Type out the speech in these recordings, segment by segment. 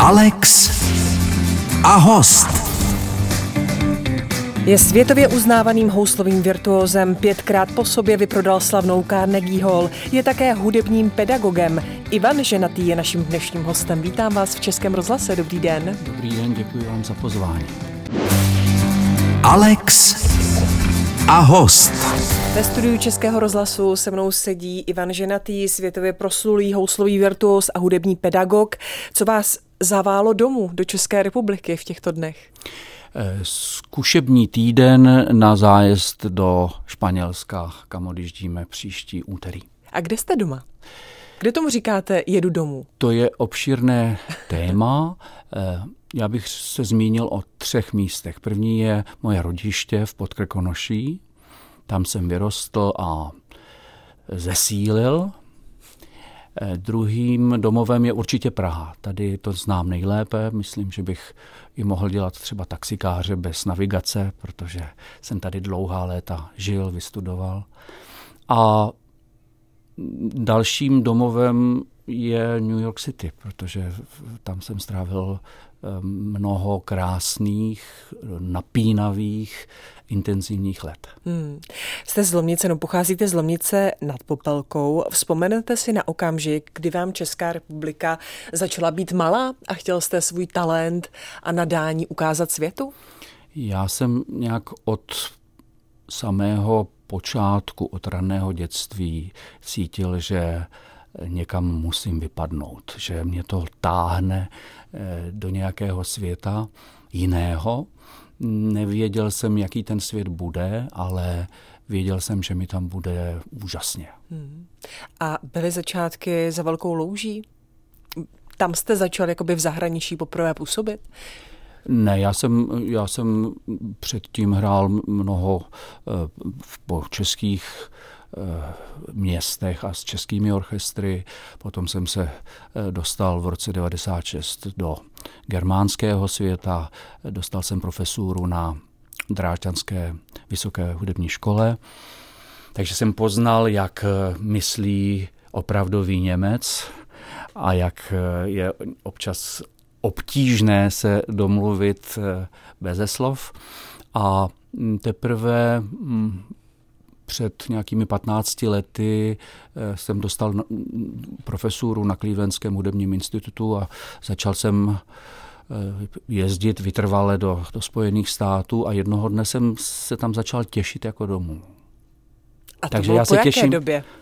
Alex a host. Je světově uznávaným houslovým virtuózem, 5krát po sobě vyprodal slavnou Carnegie Hall. Je také hudebním pedagogem. Ivan Ženatý je naším dnešním hostem. Vítám vás v Českém rozhlase. Dobrý den. Dobrý den, děkuji vám za pozvání. Alex a host. Ve studiu Českého rozhlasu se mnou sedí Ivan Ženatý, světově proslulý houslový virtuóz a hudební pedagog. Co vás zaválo domů do České republiky v těchto dnech? Zkušební týden na zájezd do Španělska, kam odjíždíme příští úterý. A kde jste doma? Kde tomu říkáte jedu domů? To je obšírné téma. Já bych se zmínil o 3 místech. První je moje rodiště v Podkrkonoší. Tam jsem vyrostl a zesílil. Druhým domovem je určitě Praha. Tady to znám nejlépe. Myslím, že bych i mohl dělat třeba taxikáře bez navigace, protože jsem tady dlouhá léta žil, vystudoval. A dalším domovem je New York City, protože tam jsem strávil mnoho krásných, napínavých, intenzivních let. Jste z Lomnice, pocházíte z Lomnice nad Popelkou. Vzpomenete si na okamžik, kdy vám Česká republika začala být malá a chtěl jste svůj talent a nadání ukázat světu? Já jsem nějak od samého počátku, od raného dětství cítil, že někam musím vypadnout, že mě to táhne do nějakého světa jiného. Nevěděl jsem, jaký ten svět bude, ale věděl jsem, že mi tam bude úžasně. A byly začátky za velkou louží? Tam jste začal jakoby v zahraničí poprvé působit? Ne, já jsem předtím hrál mnoho po českých městech a s českými orchestry. Potom jsem se dostal v roce 96 do germánského světa. Dostal jsem profesuru na Drážďanské vysoké hudební škole. Takže jsem poznal, jak myslí opravdový Němec a jak je občas obtížné se domluvit beze slov. A teprve před nějakými 15 lety jsem dostal profesuru na Klivenském hudebním institutu a začal jsem jezdit vytrvale do Spojených států a jednoho dne jsem se tam začal těšit jako domů. A takže já se těším.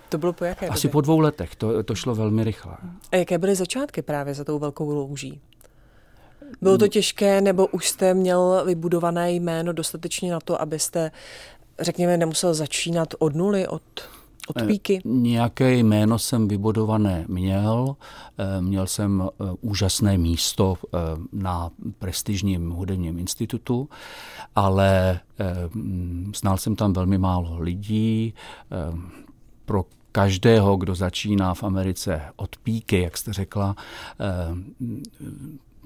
To bylo po jaké době? Asi po 2 letech, to šlo velmi rychle. A jaké byly začátky právě za tou velkou louží? Bylo to těžké, nebo už jste měl vybudované jméno dostatečně na to, abyste, řekněme, nemusel začínat od nuly, od píky? Nějaké jméno jsem vybudované měl. Měl jsem úžasné místo na prestižním hudebním institutu, ale znal jsem tam velmi málo lidí. Pro každého, kdo začíná v Americe od píky, jak jste řekla,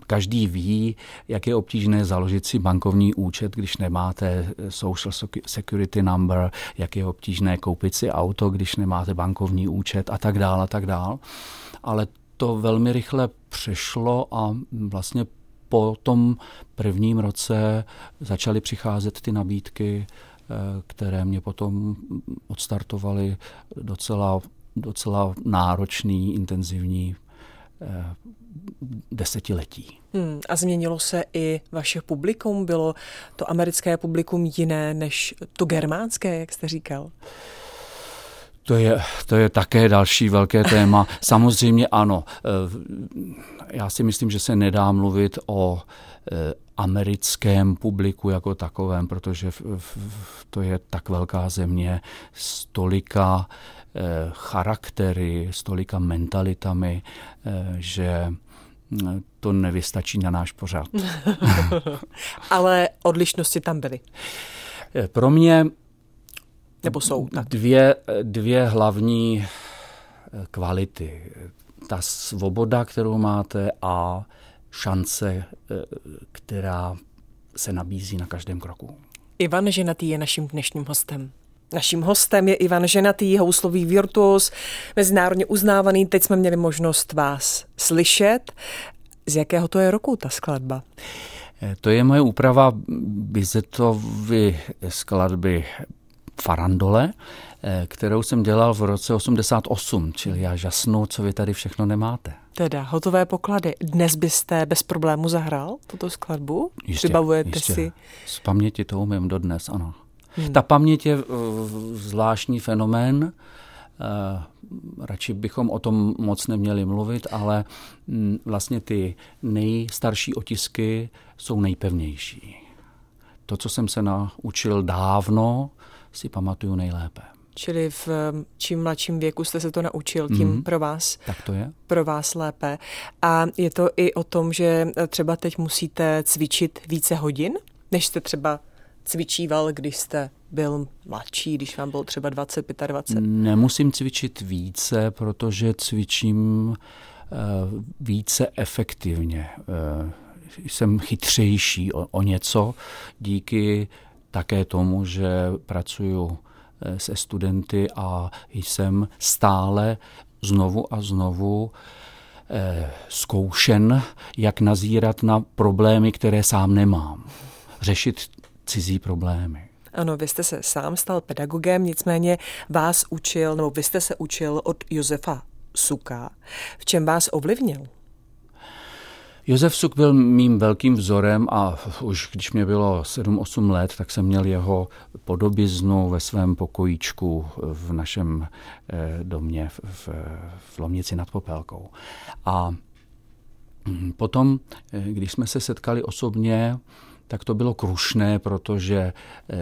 každý ví, jak je obtížné založit si bankovní účet, když nemáte social security number, jak je obtížné koupit si auto, když nemáte bankovní účet a tak dál. Ale to velmi rychle přešlo a vlastně po tom prvním roce začaly přicházet ty nabídky, které mě potom odstartovaly docela náročný, intenzivní desetiletí. A změnilo se i vaše publikum? Bylo to americké publikum jiné než to germánské, jak jste říkal? To je také další velké téma. Samozřejmě ano. Já si myslím, že se nedá mluvit o americkém publiku jako takovém, protože to je tak velká země s tolika charaktery, s tolika mentalitami, že to nevystačí na náš pořad. Ale odlišnosti tam byly. Pro mě dvě hlavní kvality. Ta svoboda, kterou máte, a šance, která se nabízí na každém kroku. Ivan Ženatý je naším dnešním hostem. Naším hostem je Ivan Ženatý, houslový virtuóz, mezinárodně uznávaný. Teď jsme měli možnost vás slyšet. Z jakého to je roku ta skladba? To je moje úprava Bizetovy skladby Farandole, kterou jsem dělal v roce 88, čili já žasnu, co vy tady všechno nemáte. Teda hotové poklady. Dnes byste bez problému zahrál tuto skladbu? Vybavujete si? Z paměti to umím dodnes, ano. Ta paměť je zvláštní fenomén. Radši bychom o tom moc neměli mluvit, ale vlastně ty nejstarší otisky jsou nejpevnější. To, co jsem se naučil dávno, si pamatuju nejlépe. Čili v čím mladším věku jste se to naučil, tím pro vás lépe. A je to i o tom, že třeba teď musíte cvičit více hodin, než jste třeba cvičíval, když jste byl mladší, když vám bylo třeba 20, 25? Nemusím cvičit více, protože cvičím více efektivně. Jsem chytřejší o něco díky také tomu, že pracuju se studenty a jsem stále znovu a znovu zkoušen, jak nazírat na problémy, které sám nemám. Řešit cizí problémy. Ano, vy jste se sám stal pedagogem, nicméně vás učil, nebo vy jste se učil od Josefa Suka. V čem vás ovlivnil? Josef Suk byl mým velkým vzorem a už když mě bylo 7-8 let, tak jsem měl jeho podobiznu ve svém pokojíčku v našem domě v Lomnici nad Popelkou. A potom, když jsme se setkali osobně, tak to bylo krušné, protože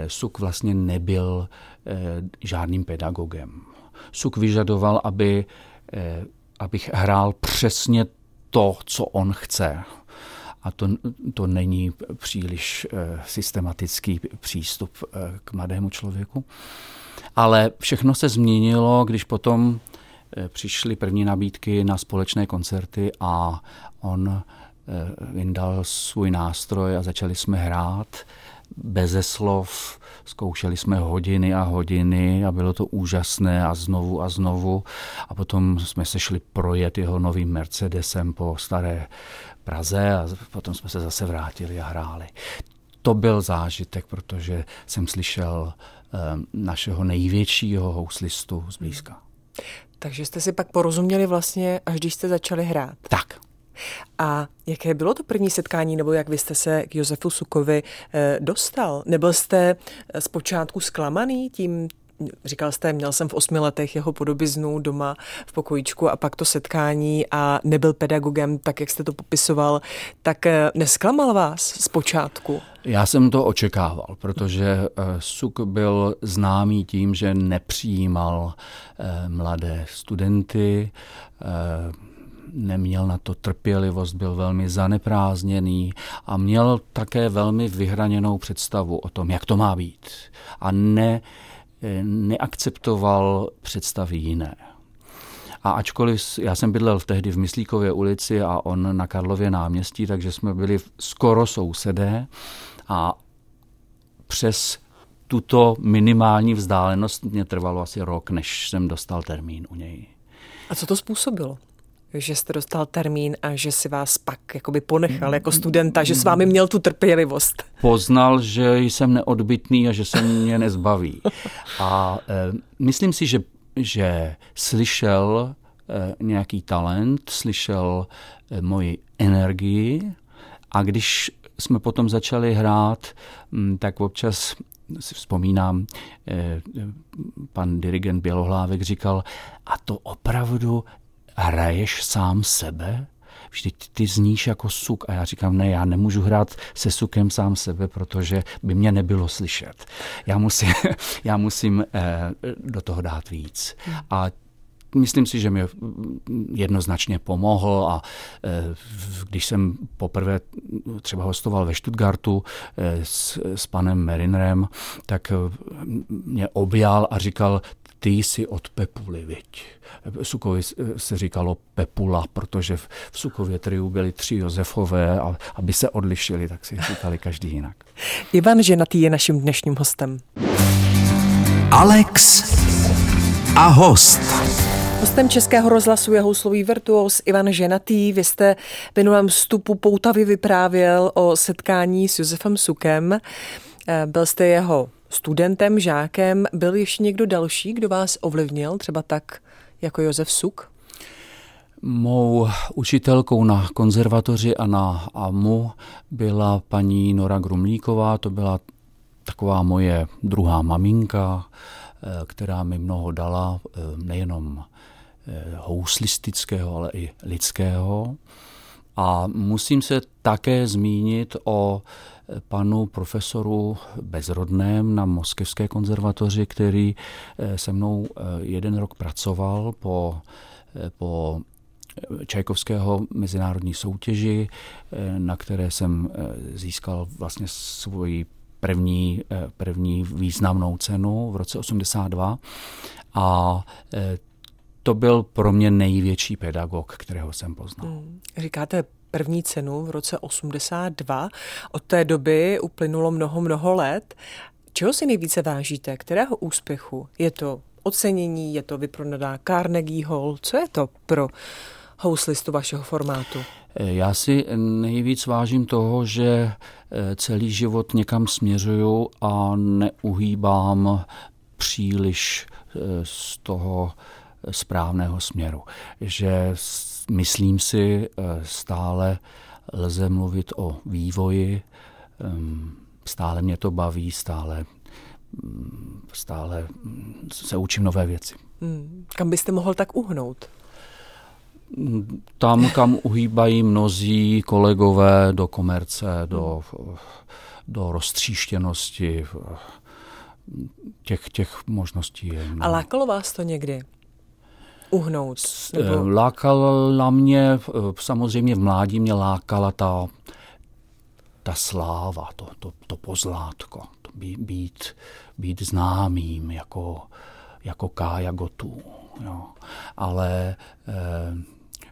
Suk vlastně nebyl žádným pedagogem. Suk vyžadoval, abych hrál přesně to, co on chce. A to není příliš systematický přístup k mladému člověku. Ale všechno se změnilo, když potom přišly první nabídky na společné koncerty a on vyndal svůj nástroj a začali jsme hrát beze slov. Zkoušeli jsme hodiny a hodiny a bylo to úžasné a znovu a znovu. A potom jsme se šli projet jeho novým Mercedesem po staré Praze a potom jsme se zase vrátili a hráli. To byl zážitek, protože jsem slyšel našeho největšího houslistu zblízka. Takže jste si pak porozuměli vlastně, až když jste začali hrát. Tak. A jaké bylo to první setkání, nebo jak vy jste se k Josefu Sukovi dostal? Nebyl jste zpočátku zklamaný tím, říkal jste, měl jsem v 8 letech jeho podobiznu doma v pokojíčku a pak to setkání a nebyl pedagogem, tak jak jste to popisoval, tak nesklamal vás zpočátku? Já jsem to očekával, protože Suk byl známý tím, že nepřijímal mladé studenty, neměl na to trpělivost, byl velmi zaneprázdněný a měl také velmi vyhraněnou představu o tom, jak to má být. A neakceptoval představy jiné. A ačkoliv já jsem bydlel tehdy v Myslíkově ulici a on na Karlově náměstí, takže jsme byli skoro sousedé a přes tuto minimální vzdálenost mě trvalo asi rok, než jsem dostal termín u něj. A co to způsobilo? Že jste dostal termín a že si vás pak jakoby ponechal jako studenta, že s vámi měl tu trpělivost. Poznal, že jsem neodbytný a že se mě nezbaví. A myslím si, že slyšel nějaký talent, slyšel moji energii a když jsme potom začali hrát, tak občas si vzpomínám, pan dirigent Bělohlávek říkal, a to opravdu hraješ sám sebe? Vždyť ty zníš jako Suk. A já říkám, ne, já nemůžu hrát se Sukem sám sebe, protože by mě nebylo slyšet. Já musím do toho dát víc. A myslím si, že mi jednoznačně pomohl a když jsem poprvé třeba hostoval ve Stuttgartu s panem Marinerem, tak mě objal a říkal, ty jsi od Pepuly, viď. Sukovi se říkalo Pepula, protože v Sukově triu byli 3 Josefové a aby se odlišili, tak si říkali každý jinak. Ivan Ženatý je naším dnešním hostem. Alex a host. Hostem Českého rozhlasu je houslový virtuos Ivan Ženatý. Vy jste v minulém vstupu poutavě vyprávěl o setkání s Josefem Sukem. Byl jste jeho studentem, žákem. Byl ještě někdo další, kdo vás ovlivnil, třeba tak jako Josef Suk? Mou učitelkou na konzervatoři a na AMU byla paní Nora Grumlíková. To byla taková moje druhá maminka, která mi mnoho dala, nejenom houslistického, ale i lidského. A musím se také zmínit o panu profesoru Bezrodném na Moskevské konzervatoři, který se mnou jeden rok pracoval po Tchaikovského mezinárodní soutěži, na které jsem získal vlastně svoji první významnou cenu v roce 1982, a to byl pro mě největší pedagog, kterého jsem poznal. Říkáte první cenu v roce 1982, od té doby uplynulo mnoho let. Čeho si nejvíce vážíte, kterého úspěchu? Je to ocenění, je to vyprodaná Carnegie Hall, co je to pro houslistu vašeho formátu? Já si nejvíc vážím toho, že celý život někam směřuju a neuhýbám příliš z toho správného směru. Že myslím si, stále lze mluvit o vývoji, stále mě to baví, stále se učím nové věci. Kam byste mohl tak uhnout? Tam, kam uhýbají mnozí kolegové, do komerce, do roztříštěnosti. Těch možností je mnoho. A lákalo vás to někdy? Uhnout? Nebo... Lákala mě, samozřejmě v mládí mě lákala ta sláva, to pozlátko, být známým jako Kája Gottů. Ale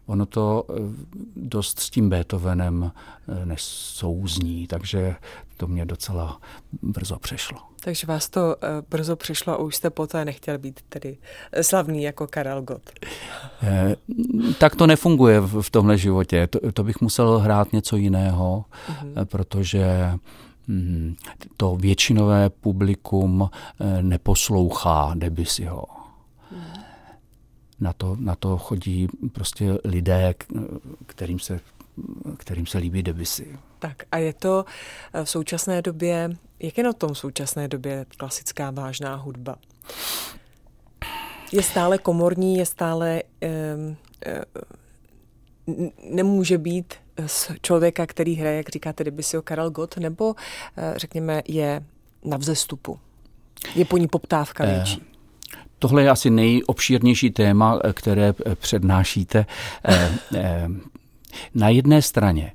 ono to dost s tím Beethovenem nesouzní, takže to mě docela brzo přešlo. Takže vás to brzo přišlo a už jste poté nechtěl být tedy slavný jako Karel Gott. Tak to nefunguje v tomhle životě. To bych musel hrát něco jiného, protože to většinové publikum neposlouchá Debussyho. Na to chodí prostě lidé, kterým se líbí Debussy. Tak a je to v současné době, jak je na tom v současné době klasická vážná hudba? Je stále komorní, je stále... nemůže být z člověka, který hraje, jak říkáte, Debussyho, Karel Gott, nebo řekněme, je na vzestupu? Je po ní poptávka větší? Tohle je asi nejobšírnější téma, které přednášíte. Na jedné straně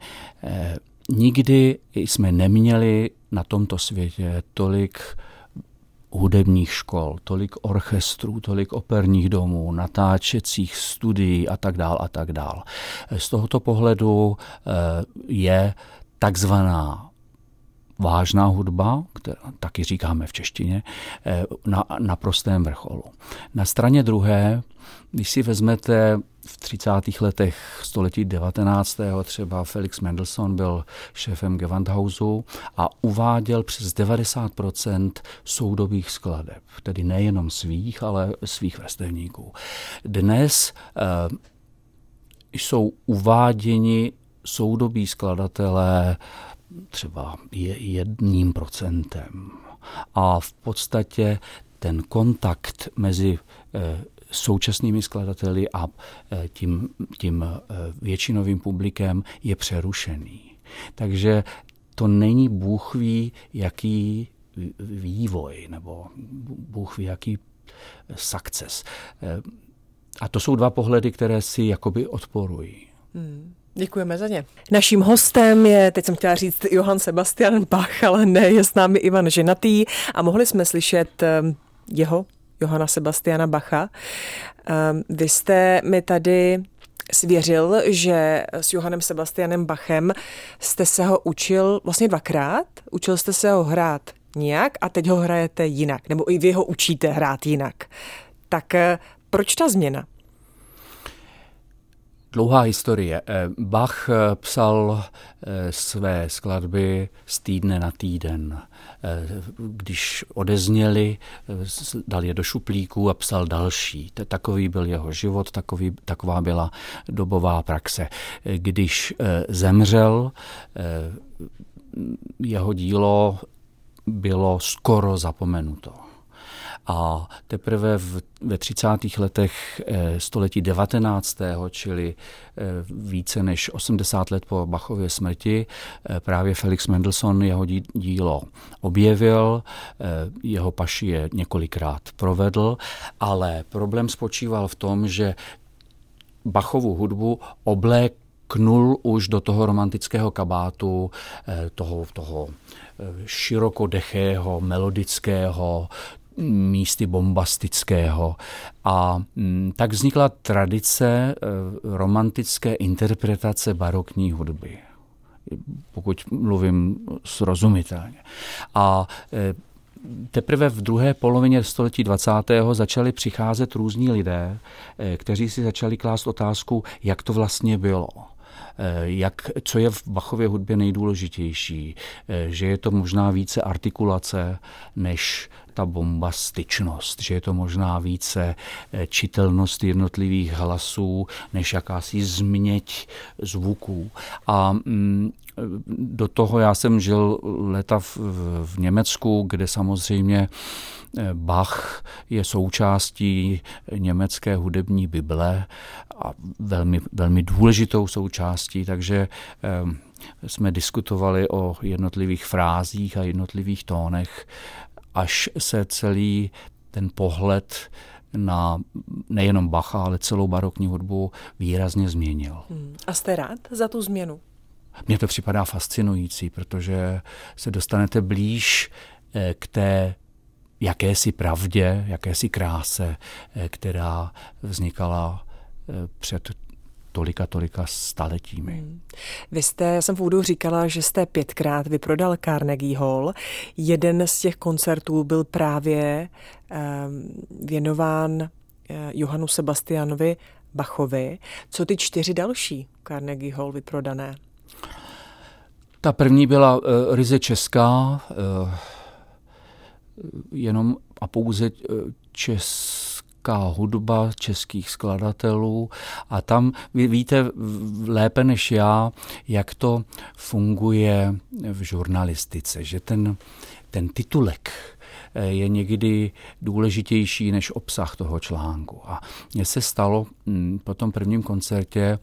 nikdy jsme neměli na tomto světě tolik hudebních škol, tolik orchestrů, tolik operních domů, natáčecích studií a tak dál a tak dál. Z tohoto pohledu je takzvaná vážná hudba, která taky říkáme v češtině, na prostém vrcholu. Na straně druhé, když si vezmete v 30. letech století 19. třeba Felix Mendelssohn byl šéfem Gewandhausu a uváděl přes 90% soudobých skladeb, tedy nejenom svých, ale svých vrstevníků. Dnes jsou uváděni soudobí skladatelé třeba 1%. A v podstatě ten kontakt mezi současnými skladateli a tím většinovým publikem je přerušený. Takže to není bůh ví jaký vývoj nebo bůh ví jaký success. A to jsou dva pohledy, které si jakoby odporují. Děkujeme za ně. Naším hostem je, teď jsem chtěla říct, Johann Sebastian Bach, ale ne, je s námi Ivan Ženatý a mohli jsme slyšet jeho, Johanna Sebastiana Bacha. Vy jste mi tady svěřil, že s Johannem Sebastianem Bachem jste se ho učil vlastně dvakrát, učil jste se ho hrát nějak a teď ho hrajete jinak, nebo i vy ho učíte hrát jinak. Tak proč ta změna? Dlouhá historie. Bach psal své skladby z týdne na týden. Když odezněli, dal je do šuplíku a psal další. Takový byl jeho život, taková byla dobová praxe. Když zemřel, jeho dílo bylo skoro zapomenuto. A teprve ve 30. letech století 19., čili více než 80 let po Bachově smrti, právě Felix Mendelssohn jeho dílo objevil, jeho paši je několikrát provedl, ale problém spočíval v tom, že Bachovu hudbu obléknul už do toho romantického kabátu, toho širokodechého, melodického, místy bombastického. A tak vznikla tradice romantické interpretace barokní hudby, pokud mluvím srozumitelně. A teprve v druhé polovině století 20. začali přicházet různí lidé, kteří si začali klást otázku, jak to vlastně bylo. Co je v Bachově hudbě nejdůležitější, že je to možná více artikulace než ta bombastičnost, že je to možná více čitelnost jednotlivých hlasů než jakási změť zvuků. A do toho já jsem žil léta v Německu, kde samozřejmě Bach je součástí německé hudební Bible a velmi, velmi důležitou součástí, takže jsme diskutovali o jednotlivých frázích a jednotlivých tónech, až se celý ten pohled na nejenom Bacha, ale celou barokní hudbu výrazně změnil. A jste rád za tu změnu? Mně to připadá fascinující, protože se dostanete blíž k té jakési pravdě, jakési kráse, která vznikala před tolika staletími. Vy jste, já jsem v úvodu říkala, že jste 5krát vyprodal Carnegie Hall. Jeden z těch koncertů byl právě věnován Johannu Sebastianovi Bachovi. Co ty 4 další Carnegie Hall vyprodané? Ta první byla ryze česká, jenom a pouze česká hudba českých skladatelů. A tam vy víte lépe než já, jak to funguje v žurnalistice, že ten titulek je někdy důležitější než obsah toho článku. A mně se stalo po tom prvním koncertě,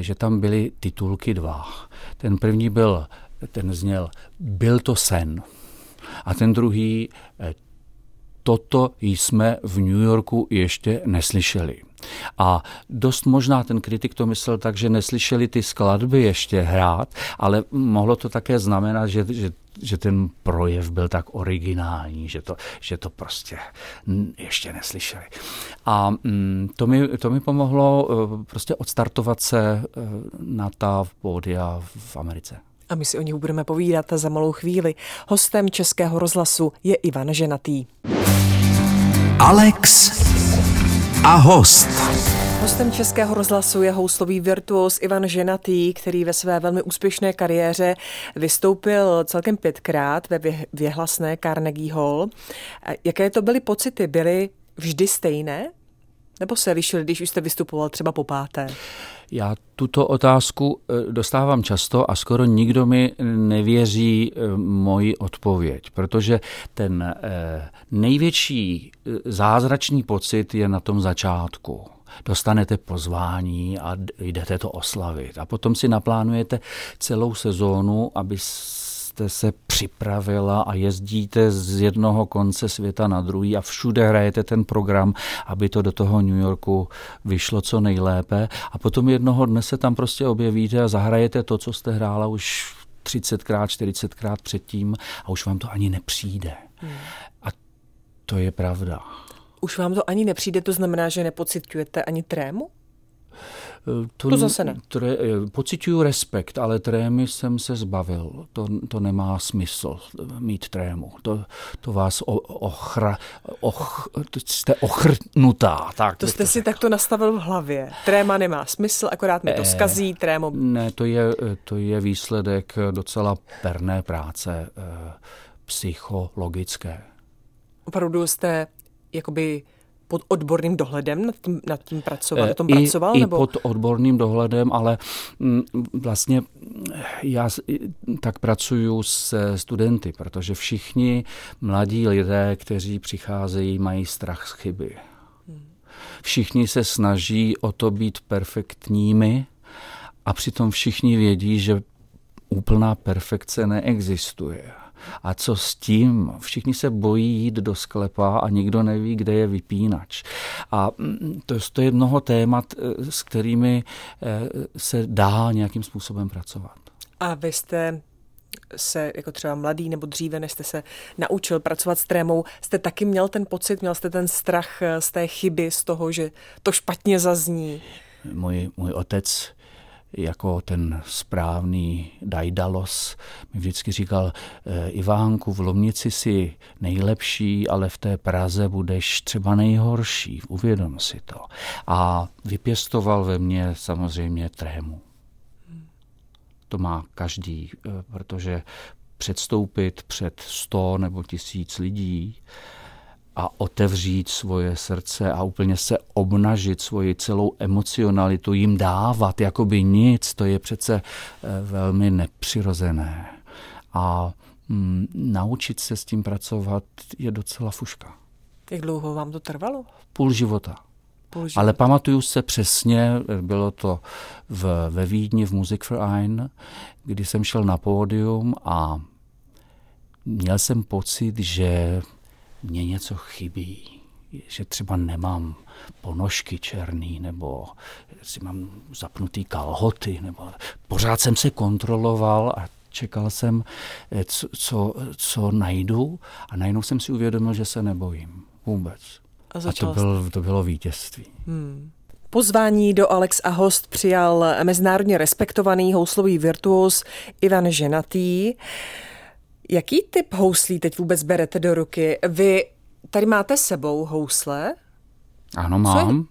že tam byly titulky 2. Ten první zněl Byl to sen. A ten druhý, toto jsme v New Yorku ještě neslyšeli. A dost možná ten kritik to myslel tak, že neslyšeli ty skladby ještě hrát, ale mohlo to také znamenat, že ten projev byl tak originální, že to prostě ještě neslyšeli. A to mi pomohlo prostě odstartovat se na ta pódia v Americe. A my si o nich budeme povídat za malou chvíli. Hostem Českého rozhlasu je Ivan Ženatý. Alex a host. Hostem Českého rozhlasu je houslový virtuos Ivan Ženatý, který ve své velmi úspěšné kariéře vystoupil celkem 5krát ve věhlasné Carnegie Hall. Jaké to byly pocity? Byly vždy stejné? Nebo se lišili, když už jste vystupoval třeba po 5? Já tuto otázku dostávám často a skoro nikdo mi nevěří moji odpověď, protože ten největší zázračný pocit je na tom začátku. Dostanete pozvání a jdete to oslavit. A potom si naplánujete celou sezónu, abyste se připravila a jezdíte z jednoho konce světa na druhý a všude hrajete ten program, aby to do toho New Yorku vyšlo co nejlépe. A potom jednoho dne se tam prostě objevíte a zahrajete to, co jste hrála už 30krát, 40krát předtím a už vám to ani nepřijde. A to je pravda. Už vám to ani nepřijde, to znamená, že nepociťujete ani trému? To zase ne. Pociťuju respekt, ale trémy jsem se zbavil. To nemá smysl mít trému. To vás jste ochrnutá. Tak, to jste si takto nastavil v hlavě. Tréma nemá smysl, akorát mi to zkazí trému. Ne, to je výsledek docela perné práce psychologické. Opravdu jste jakoby pod odborným dohledem nad tím pracoval? Pracoval, nebo? I pod odborným dohledem, ale vlastně já tak pracuju se studenty, protože všichni mladí lidé, kteří přicházejí, mají strach z chyby. Všichni se snaží o to být perfektními a přitom všichni vědí, že úplná perfekce neexistuje. A co s tím? Všichni se bojí jít do sklepa a nikdo neví, kde je vypínač. A to je mnoho témat, s kterými se dá nějakým způsobem pracovat. A vy jste se, jako třeba mladý nebo dříve, než jste se naučil pracovat s trémou, jste taky měl ten pocit, měl jste ten strach z té chyby, z toho, že to špatně zazní? Můj otec jako ten správný Daidalos mi vždycky říkal: Ivánku, v Lomnici si nejlepší, ale v té Praze budeš třeba nejhorší, uvědom si to. A vypěstoval ve mně samozřejmě trému. To má každý, protože předstoupit před 100 nebo 1000 lidí a otevřít svoje srdce a úplně se obnažit svoji celou emocionalitu, jim dávat jakoby nic, to je přece velmi nepřirozené. A naučit se s tím pracovat je docela fuška. Jak dlouho vám to trvalo? Půl života. Ale pamatuju se přesně, bylo to ve Vídni v Musikverein, kdy jsem šel na pódium a měl jsem pocit, že mně něco chybí, že třeba nemám ponožky černý, nebo si mám zapnutý kalhoty, nebo pořád jsem se kontroloval a čekal jsem, co najdu, a najednou jsem si uvědomil, že se nebojím vůbec. A to bylo vítězství. Pozvání do Alex a host přijal mezinárodně respektovaný houslový virtuos Ivan Ženatý. Jaký typ houslí teď vůbec berete do ruky? Vy tady máte s sebou housle? Ano, mám.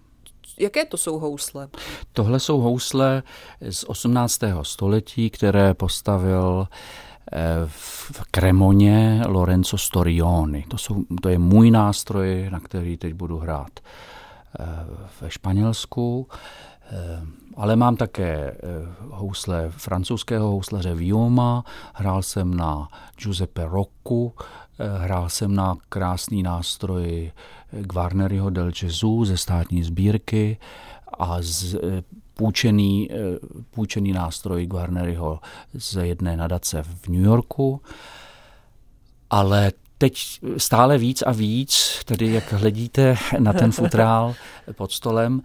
Jaké to jsou housle? Tohle jsou housle z 18. století, které postavil v Cremoně Lorenzo Storioni. To je můj nástroj, na který teď budu hrát ve Španělsku. Ale mám také housle francouzského houslaře Vioma, hrál jsem na Giuseppe Roccu, hrál jsem na krásný nástroj Guarneriho del Gesù ze státní sbírky a půjčený nástroj Guarneriho z jedné nadace v New Yorku. Ale teď stále víc a víc, tedy jak hledíte na ten futrál pod stolem,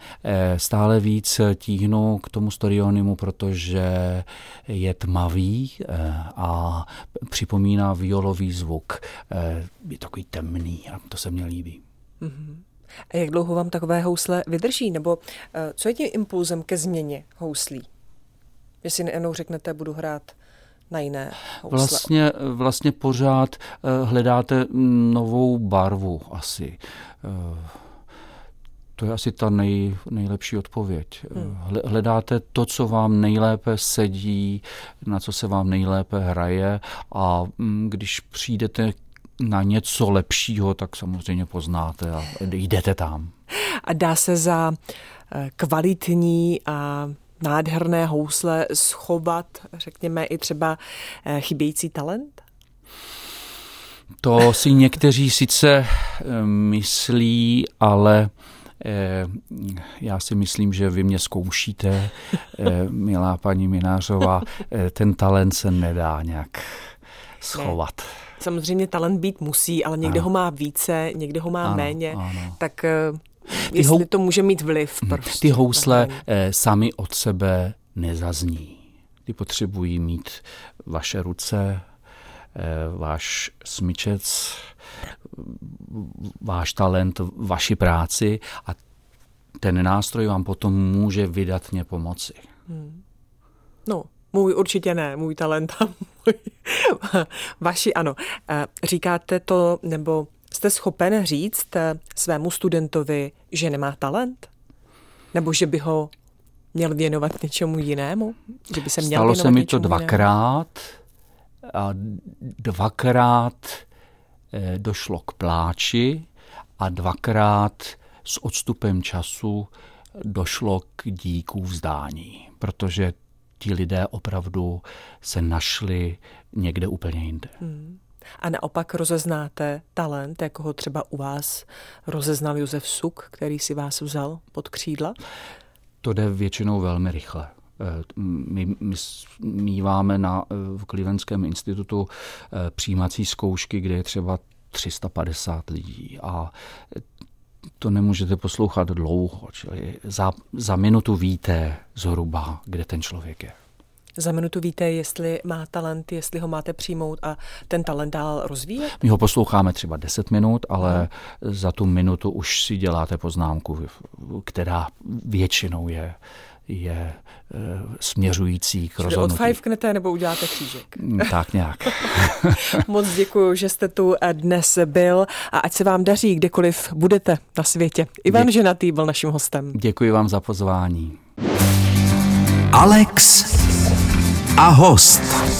stále víc tíhnu k tomu Storionimu, protože je tmavý a připomíná violový zvuk. Je takový temný a to se mně líbí. A jak dlouho vám takové housle vydrží? Nebo co je tím impulzem ke změně houslí? Jestli nejenom řeknete, budu hrát na jiné housle. Vlastně pořád hledáte novou barvu asi. To je asi ta nejlepší odpověď. Hledáte to, co vám nejlépe sedí, na co se vám nejlépe hraje, a když přijdete na něco lepšího, tak samozřejmě poznáte a jdete tam. A dá se za kvalitní a nádherné housle schovat, řekněme, i třeba chybějící talent? To si někteří sice myslí, ale já si myslím, že vy mě zkoušíte, milá paní Minářová, ten talent se nedá nějak schovat. Ne. Samozřejmě talent být musí, ale někde ano, ho má více, někde ho má ano, méně, ano. Tak jestli to může mít vliv. Prostě. Ty housle sami od sebe nezazní. Ty potřebují mít vaše ruce, váš smyčec, váš talent, vaši práci, a ten nástroj vám potom může vydatně pomoci. No, můj určitě ne, můj talent a můj... Vaši ano. Říkáte to, nebo jste schopen říct svému studentovi, že nemá talent? Nebo že by ho měl věnovat něčemu jinému? Že by se měl stalo se mi to dvakrát a dvakrát došlo k pláči a dvakrát s odstupem času došlo k díku vzdání, protože ti lidé opravdu se našli někde úplně jinde. A naopak rozeznáte talent, jako ho třeba u vás rozeznal Josef Suk, který si vás vzal pod křídla? To jde většinou velmi rychle. My míváme v Klivenském institutu přijímací zkoušky, kde je třeba 350 lidí a to nemůžete poslouchat dlouho, čili za minutu víte zhruba, kde ten člověk je. Za minutu víte, jestli má talent, jestli ho máte přijmout a ten talent dál rozvíjet? My ho posloucháme třeba 10 minut, ale za tu minutu už si děláte poznámku, která většinou je směřující k rozhodnutí. Odfajfknete nebo uděláte křížek. Tak nějak. Moc děkuji, že jste tu dnes byl a ať se vám daří, kdekoliv budete na světě. Ivan Ženatý byl naším hostem. Děkuji vám za pozvání. Alex a host.